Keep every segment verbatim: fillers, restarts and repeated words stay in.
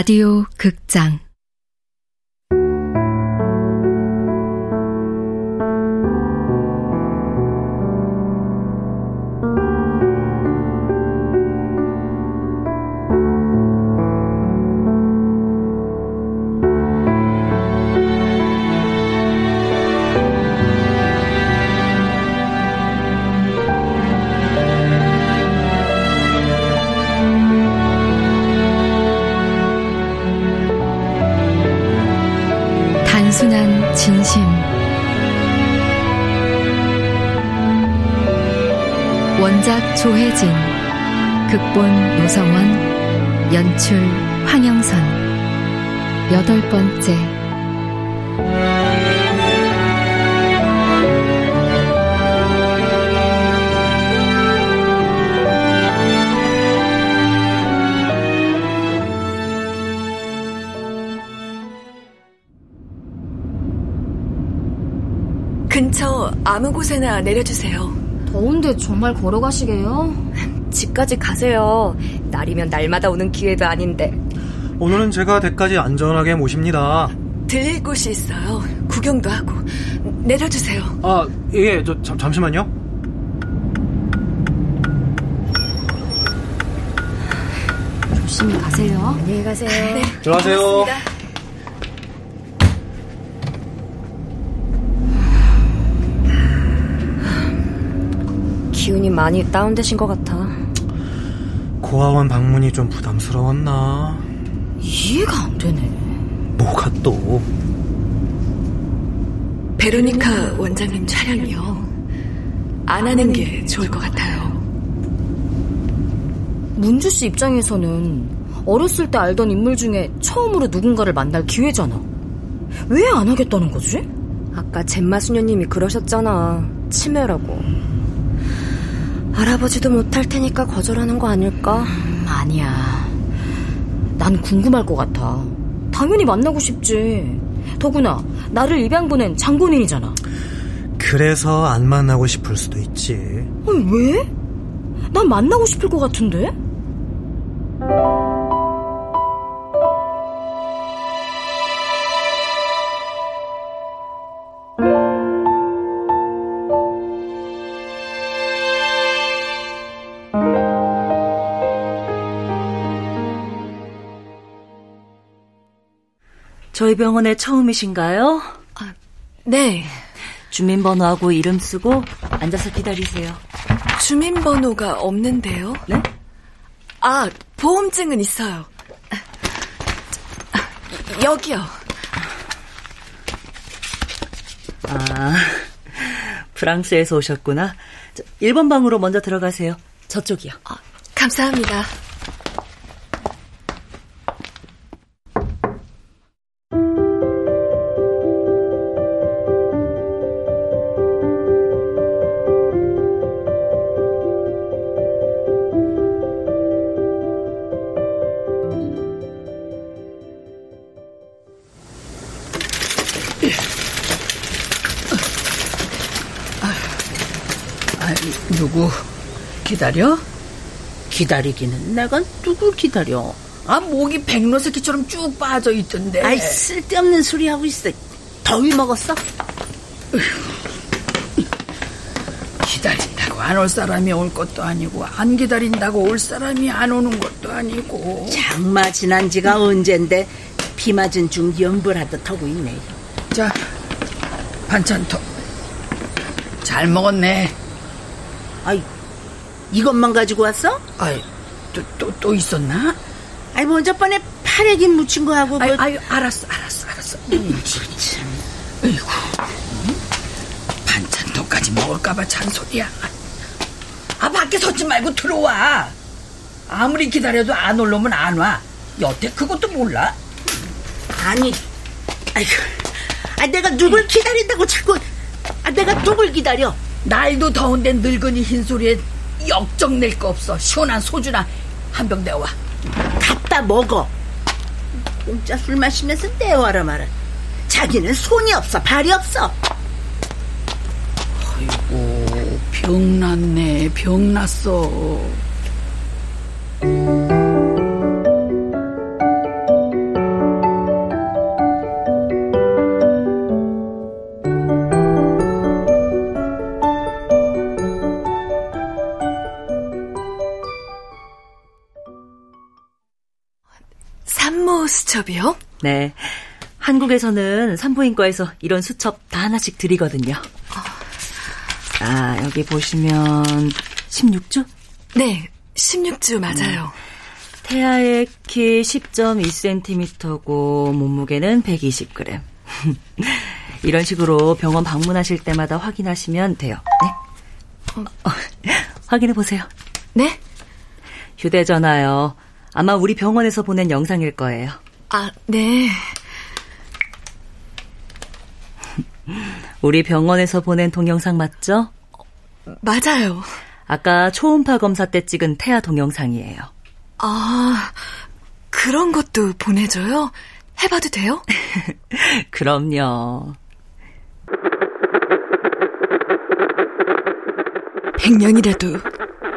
라디오 극장 단순한 진심 원작 조혜진 극본 노성원 연출 황영선 여덟 번째 근처 아무 곳에나 내려주세요. 더운데 정말 걸어가시게요? 집까지 가세요. 날이면 날마다 오는 기회도 아닌데. 오늘은 제가 댁까지 안전하게 모십니다. 들릴 곳이 있어요. 구경도 하고. 내려주세요. 아, 예, 저 잠, 잠시만요. 조심히 가세요. 안녕히 가세요. 네, 들어가세요. 고맙습니다. 기운이 많이 다운되신 것 같아. 고아원 방문이 좀 부담스러웠나? 이해가 안 되네. 뭐가 또? 베로니카 원장님 촬영이요. 안 하는 게 좋을 것 같아요. 문주 씨 입장에서는 어렸을 때 알던 인물 중에 처음으로 누군가를 만날 기회잖아. 왜 안 하겠다는 거지? 아까 젠마 수녀님이 그러셨잖아. 치매라고. 알아보지도 못할 테니까 거절하는 거 아닐까? 음, 아니야. 난 궁금할 것 같아. 당연히 만나고 싶지. 더구나 나를 입양 보낸 장본인이잖아. 그래서 안 만나고 싶을 수도 있지. 아니, 왜? 난 만나고 싶을 것 같은데? 저희 병원에 처음이신가요? 아, 네. 주민번호하고 이름 쓰고 앉아서 기다리세요. 주민번호가 없는데요? 네? 아, 보험증은 있어요. 여기요. 아, 프랑스에서 오셨구나. 일 번 방으로 먼저 들어가세요. 저쪽이요. 아, 감사합니다. 누구 기다려? 기다리기는 내가 누굴 기다려? 아, 목이 백로새끼처럼 쭉 빠져 있던데. 아이, 쓸데없는 소리 하고 있어. 더위 먹었어? 기다린다고 안 올 사람이 올 것도 아니고 안 기다린다고 올 사람이 안 오는 것도 아니고. 장마 지난 지가 응. 언젠데 비 맞은 중 연불하듯 하고 있네. 자, 반찬통 잘 먹었네. 아이, 이것만 가지고 왔어? 아이, 또, 또, 또 있었나? 아이, 먼저 번에 파래긴 묻힌 거 하고. 아이, 뭐... 아이, 알았어, 알았어, 알았어. 음, 참. 아이고, 음? 반찬통까지 먹을까봐 잔소리야. 아, 밖에 섰지 말고 들어와. 아무리 기다려도 안 올라오면 안 와. 여태 그것도 몰라? 아니, 아이고, 아, 내가 누굴 기다린다고 자꾸, 아, 내가 누굴 기다려? 날도 더운데 늙은이 흰소리에 역정낼 거 없어. 시원한 소주나 한 병 내와. 갖다 먹어. 공짜 술 마시면서 내와라 말아. 자기는 손이 없어, 발이 없어. 아이고, 병났네, 병났어. 수첩이요? 네. 한국에서는 산부인과에서 이런 수첩 다 하나씩 드리거든요. 어. 아, 여기 보시면 십육 주? 네, 십육 주 맞아요. 음. 태아의 키 십 점 이 센티미터고 몸무게는 백이십 그램. 이런 식으로 병원 방문하실 때마다 확인하시면 돼요. 네? 어, 확인해 보세요. 네? 휴대전화요. 아마 우리 병원에서 보낸 영상일 거예요. 아, 네. 우리 병원에서 보낸 동영상 맞죠? 맞아요. 아까 초음파 검사 때 찍은 태아 동영상이에요. 아, 그런 것도 보내줘요? 해봐도 돼요? 그럼요. 백년이라도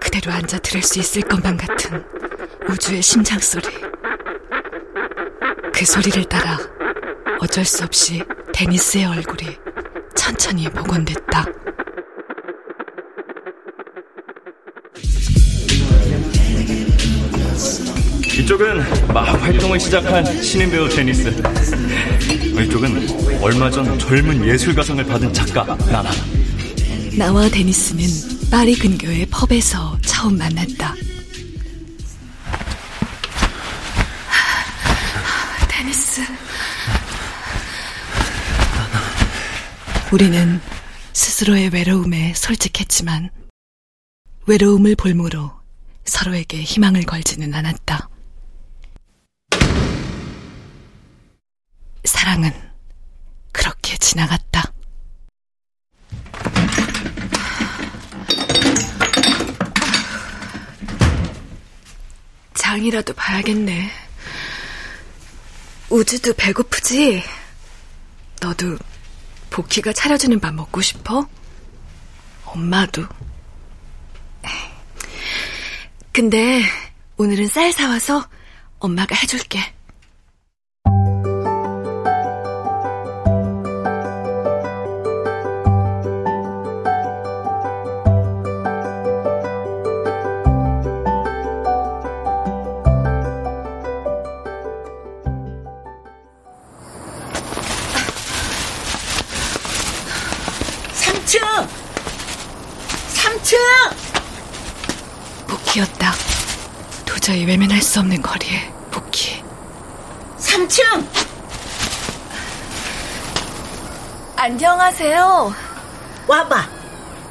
그대로 앉아 들을 수 있을 것만 같은 우주의 심장소리. 그 소리를 따라 어쩔 수 없이 데니스의 얼굴이 천천히 복원됐다. 이쪽은 막 활동을 시작한 신인 배우 데니스. 이쪽은 얼마 전 젊은 예술가상을 받은 작가 나나. 나와 데니스는 파리 근교의 펍에서 처음 만났다. 데니스. 우리는 스스로의 외로움에 솔직했지만 외로움을 볼모로 서로에게 희망을 걸지는 않았다. 사랑은 그렇게 지나갔다. 장이라도 봐야겠네. 우주도 배고프지? 너도 복희가 차려주는 밥 먹고 싶어? 엄마도. 근데 오늘은 쌀 사와서 엄마가 해줄게. 삼 층! 삼 층! 복희였다. 도저히 외면할 수 없는 거리에 복희. 삼 층! 안녕하세요. 와봐.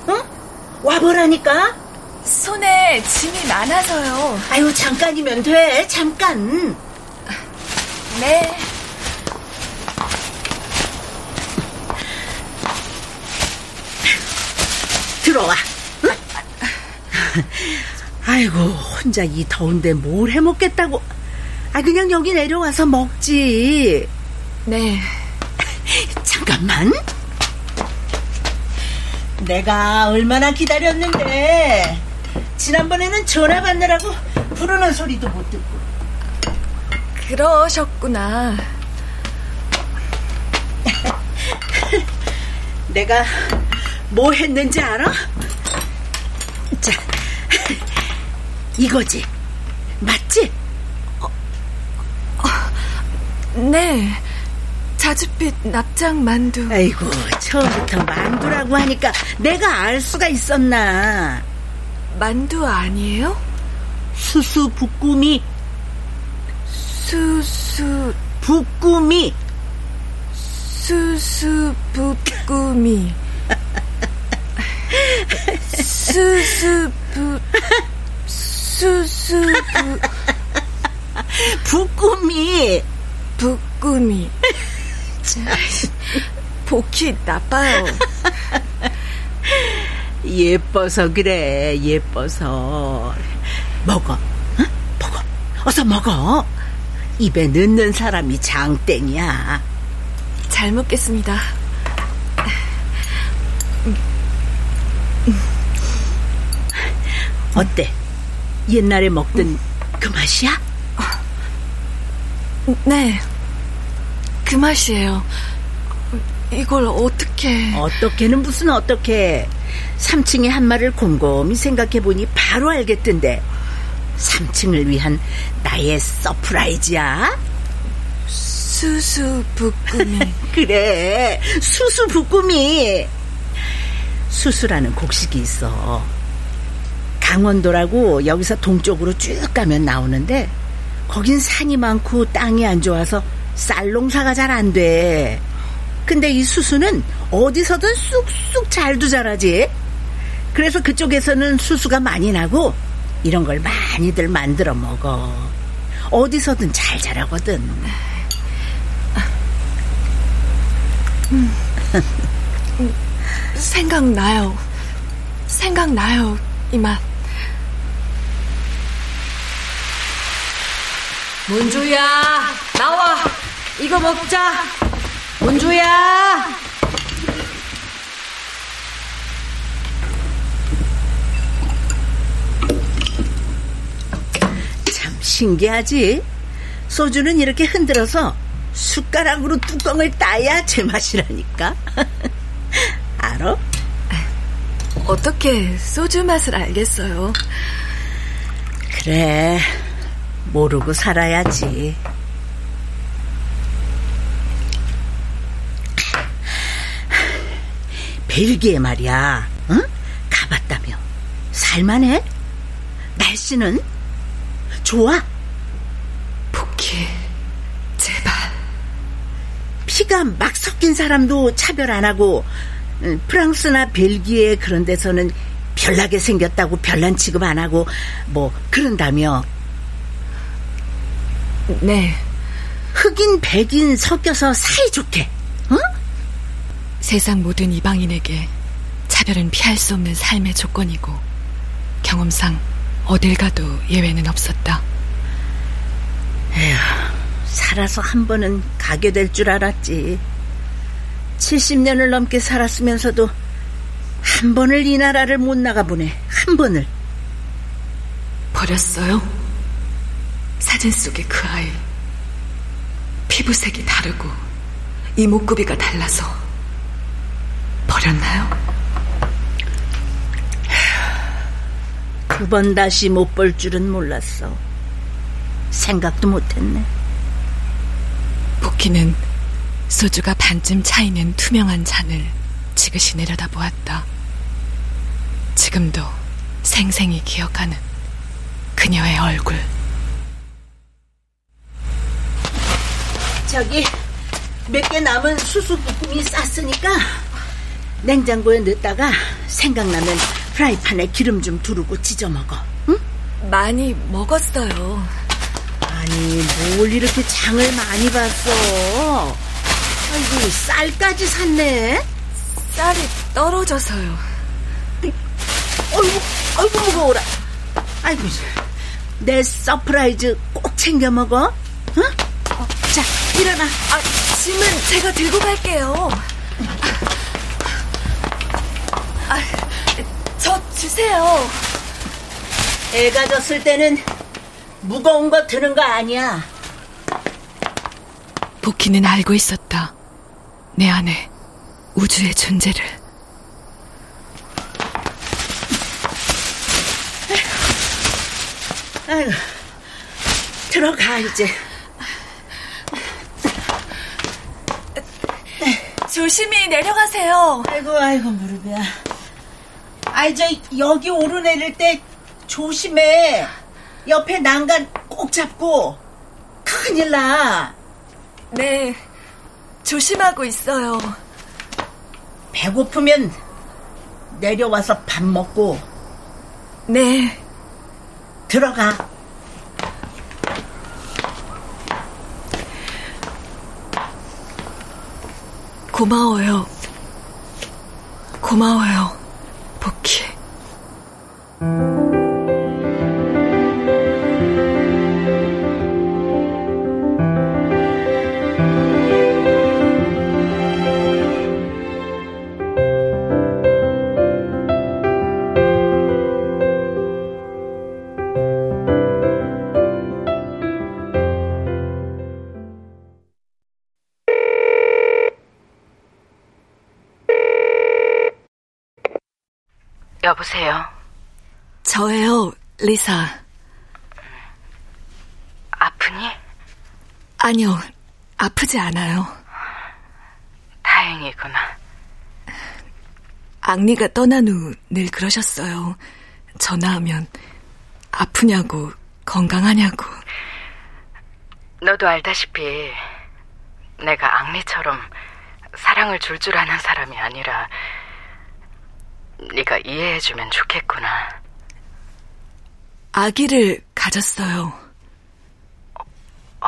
응? 와보라니까? 손에 짐이 많아서요. 아유, 잠깐이면 돼. 잠깐. 네. 들어와. 응? 아이고, 혼자 이 더운데 뭘 해먹겠다고. 아, 그냥 여기 내려와서 먹지. 네. 잠깐만. 내가 얼마나 기다렸는데. 지난번에는 전화 받느라고 부르는 소리도 못 듣고. 그러셨구나. 내가 뭐 했는지 알아? 자, 이거지. 맞지? 어, 어, 네. 자줏빛 납작 만두. 아이고, 처음부터 만두라고 하니까 내가 알 수가 있었나. 만두 아니에요? 수수 부꾸미. 수수 부꾸미. 수수 부꾸미. 수수부 수수부 부꾸미 부꾸미. 복희 나빠요. 예뻐서 그래. 예뻐서. 먹어. 응? 먹어. 어서 먹어. 입에 넣는 사람이 장땡이야. 잘 먹겠습니다. 어때? 옛날에 먹던 음. 그 맛이야? 네, 그 맛이에요. 이걸 어떻게... 어떻게는 무슨 어떻게. 삼 층의 한 말을 곰곰이 생각해보니 바로 알겠던데. 삼 층을 위한 나의 서프라이즈야. 수수부꾸미. 그래, 수수부꾸미. 수수라는 곡식이 있어. 강원도라고 여기서 동쪽으로 쭉 가면 나오는데 거긴 산이 많고 땅이 안 좋아서 쌀 농사가 잘 안 돼. 근데 이 수수는 어디서든 쑥쑥 잘도 자라지. 그래서 그쪽에서는 수수가 많이 나고 이런 걸 많이들 만들어 먹어. 어디서든 잘 자라거든. 음. 생각나요. 생각나요, 이 맛. 문주야, 나와. 이거 먹자. 문주야. 참 신기하지? 소주는 이렇게 흔들어서 숟가락으로 뚜껑을 따야 제맛이라니까. 알아? 어떻게 소주 맛을 알겠어요? 그래, 모르고 살아야지. 벨기에 말이야, 응? 가봤다며. 살만해? 날씨는? 좋아? 복희, 제발. 피가 막 섞인 사람도 차별 안 하고, 프랑스나 벨기에 그런 데서는 별나게 생겼다고 별난 취급 안 하고 뭐 그런다며. 네. 흑인 백인 섞여서 사이좋게. 응? 세상 모든 이방인에게 차별은 피할 수 없는 삶의 조건이고 경험상 어딜 가도 예외는 없었다. 에휴, 살아서 한 번은 가게 될 줄 알았지. 칠십 년을 넘게 살았으면서도 한 번을 이 나라를 못 나가보네. 한 번을. 버렸어요? 사진 속의 그 아이. 피부색이 다르고 이목구비가 달라서 버렸나요? 두 번 다시 못 볼 줄은 몰랐어. 생각도 못했네. 복희는 소주가 반쯤 차이는 투명한 잔을 지그시 내려다보았다. 지금도 생생히 기억하는 그녀의 얼굴. 저기 몇 개 남은 수수 부꾸미 쌌으니까 냉장고에 넣다가 생각나면 프라이팬에 기름 좀 두르고 지져 먹어. 응? 많이 먹었어요. 아니, 뭘 이렇게 장을 많이 봤어. 아이고, 쌀까지 샀네. 쌀이 떨어져서요. 아이고, 아이고, 무거워라. 아이고, 내 서프라이즈 꼭 챙겨 먹어. 응? 어, 자, 일어나. 아, 짐은 제가 들고 갈게요. 아, 저 주세요. 애가 졌을 때는 무거운 거 드는 거 아니야. 복희는 알고 있었다. 내 안에 우주의 존재를. 아유, 들어가 이제. 조심히 내려가세요. 아이고 아이고, 무릎이야. 아이, 저 여기 오르내릴 때 조심해. 옆에 난간 꼭 잡고. 큰일 나. 네, 조심하고 있어요. 배고프면 내려와서 밥 먹고. 네. 들어가. 고마워요. 고마워요, 복희. 여보세요? 저예요, 리사. 아프니? 아니요, 아프지 않아요. 다행이구나. 악리가 떠난 후 늘 그러셨어요. 전화하면 아프냐고, 건강하냐고. 너도 알다시피 내가 악리처럼 사랑을 줄 줄 아는 사람이 아니라 네가 이해해주면 좋겠구나. 아기를 가졌어요. 어, 어.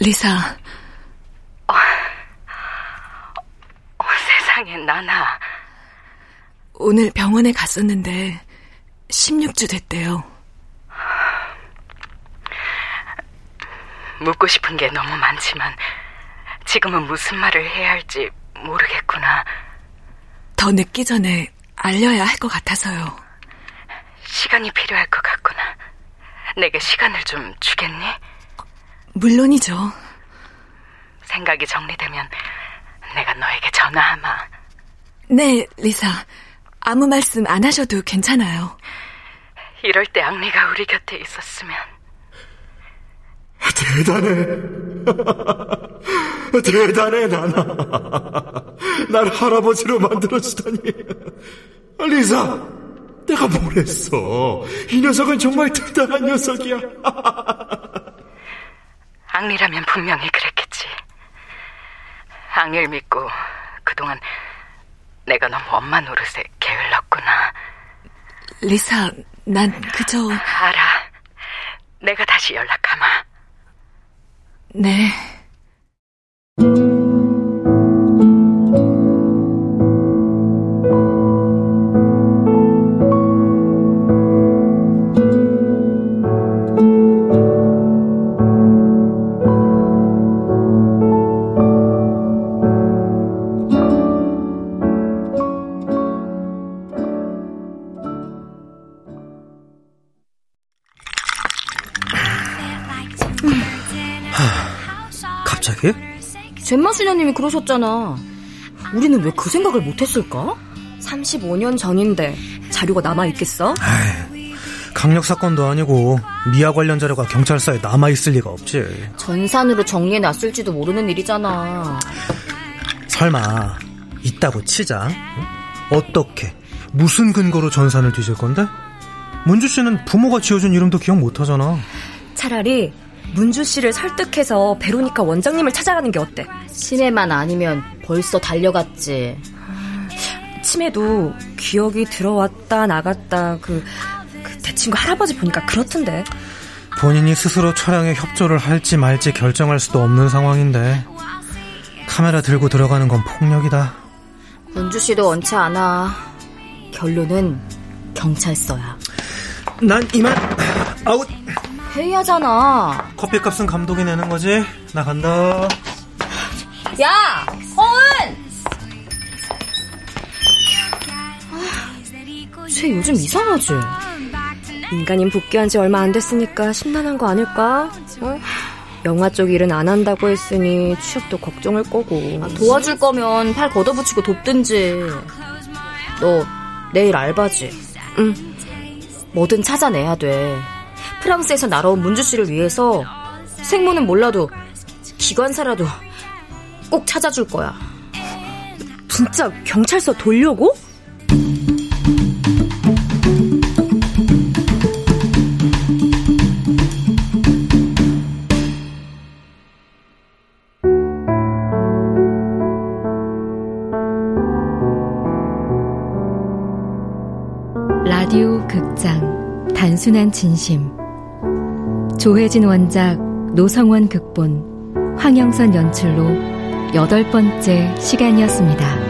리사. 어, 어, 세상에, 나나. 오늘 병원에 갔었는데 십육 주 됐대요. 묻고 싶은 게 너무 많지만 지금은 무슨 말을 해야 할지 모르겠구나. 더 늦기 전에 알려야 할 것 같아서요. 시간이 필요할 것 같구나. 내게 시간을 좀 주겠니? 물론이죠. 생각이 정리되면 내가 너에게 전화하마. 네, 리사. 아무 말씀 안 하셔도 괜찮아요. 이럴 때 악리가 우리 곁에 있었으면. 대단해. 대단해, 나나. 날 할아버지로 만들어주다니. 리사, 내가 뭘 했어. 이 녀석은 정말 대단한 녀석이야. 악리라면 분명히 그랬겠지. 악리를 믿고 그동안 내가 너무 엄마 노릇에 게을렀구나. 리사, 난 그저... 알아. 내가 다시 연락하마. 네. 갑자기? 젠마 수녀님이 그러셨잖아. 우리는 왜 그 생각을 못했을까? 삼십오 년 전인데 자료가 남아있겠어? 에이, 강력 사건도 아니고 미아 관련 자료가 경찰서에 남아있을 리가 없지. 전산으로 정리해놨을지도 모르는 일이잖아. 설마 있다고 치자. 어떻게, 무슨 근거로 전산을 뒤질 건데? 문주 씨는 부모가 지어준 이름도 기억 못하잖아. 차라리 문주 씨를 설득해서 베로니카 원장님을 찾아가는 게 어때? 치매만 아니면 벌써 달려갔지. 치매도 기억이 들어왔다 나갔다. 그, 그 대친구 할아버지 보니까 그렇던데. 본인이 스스로 촬영에 협조를 할지 말지 결정할 수도 없는 상황인데 카메라 들고 들어가는 건 폭력이다. 문주 씨도 원치 않아. 결론은 경찰서야. 난 이만 아웃. 회의하잖아. 커피값은 감독이 내는 거지. 나 간다. 야, 허은! 아, 쟤 요즘 이상하지? 인간인 복귀한 지 얼마 안 됐으니까 심란한 거 아닐까? 어? 영화 쪽 일은 안 한다고 했으니 취업도 걱정할 거고. 아, 도와줄 거면 팔 걷어붙이고 돕든지. 너 내일 알바지? 응. 뭐든 찾아내야 돼. 프랑스에서 날아온 문주 씨를 위해서 생모는 몰라도 기관사라도 꼭 찾아줄 거야. 진짜 경찰서 돌려고? 라디오 극장 단순한 진심, 조혜진 원작, 노성원 극본, 황영선 연출로 여덟 번째 시간이었습니다.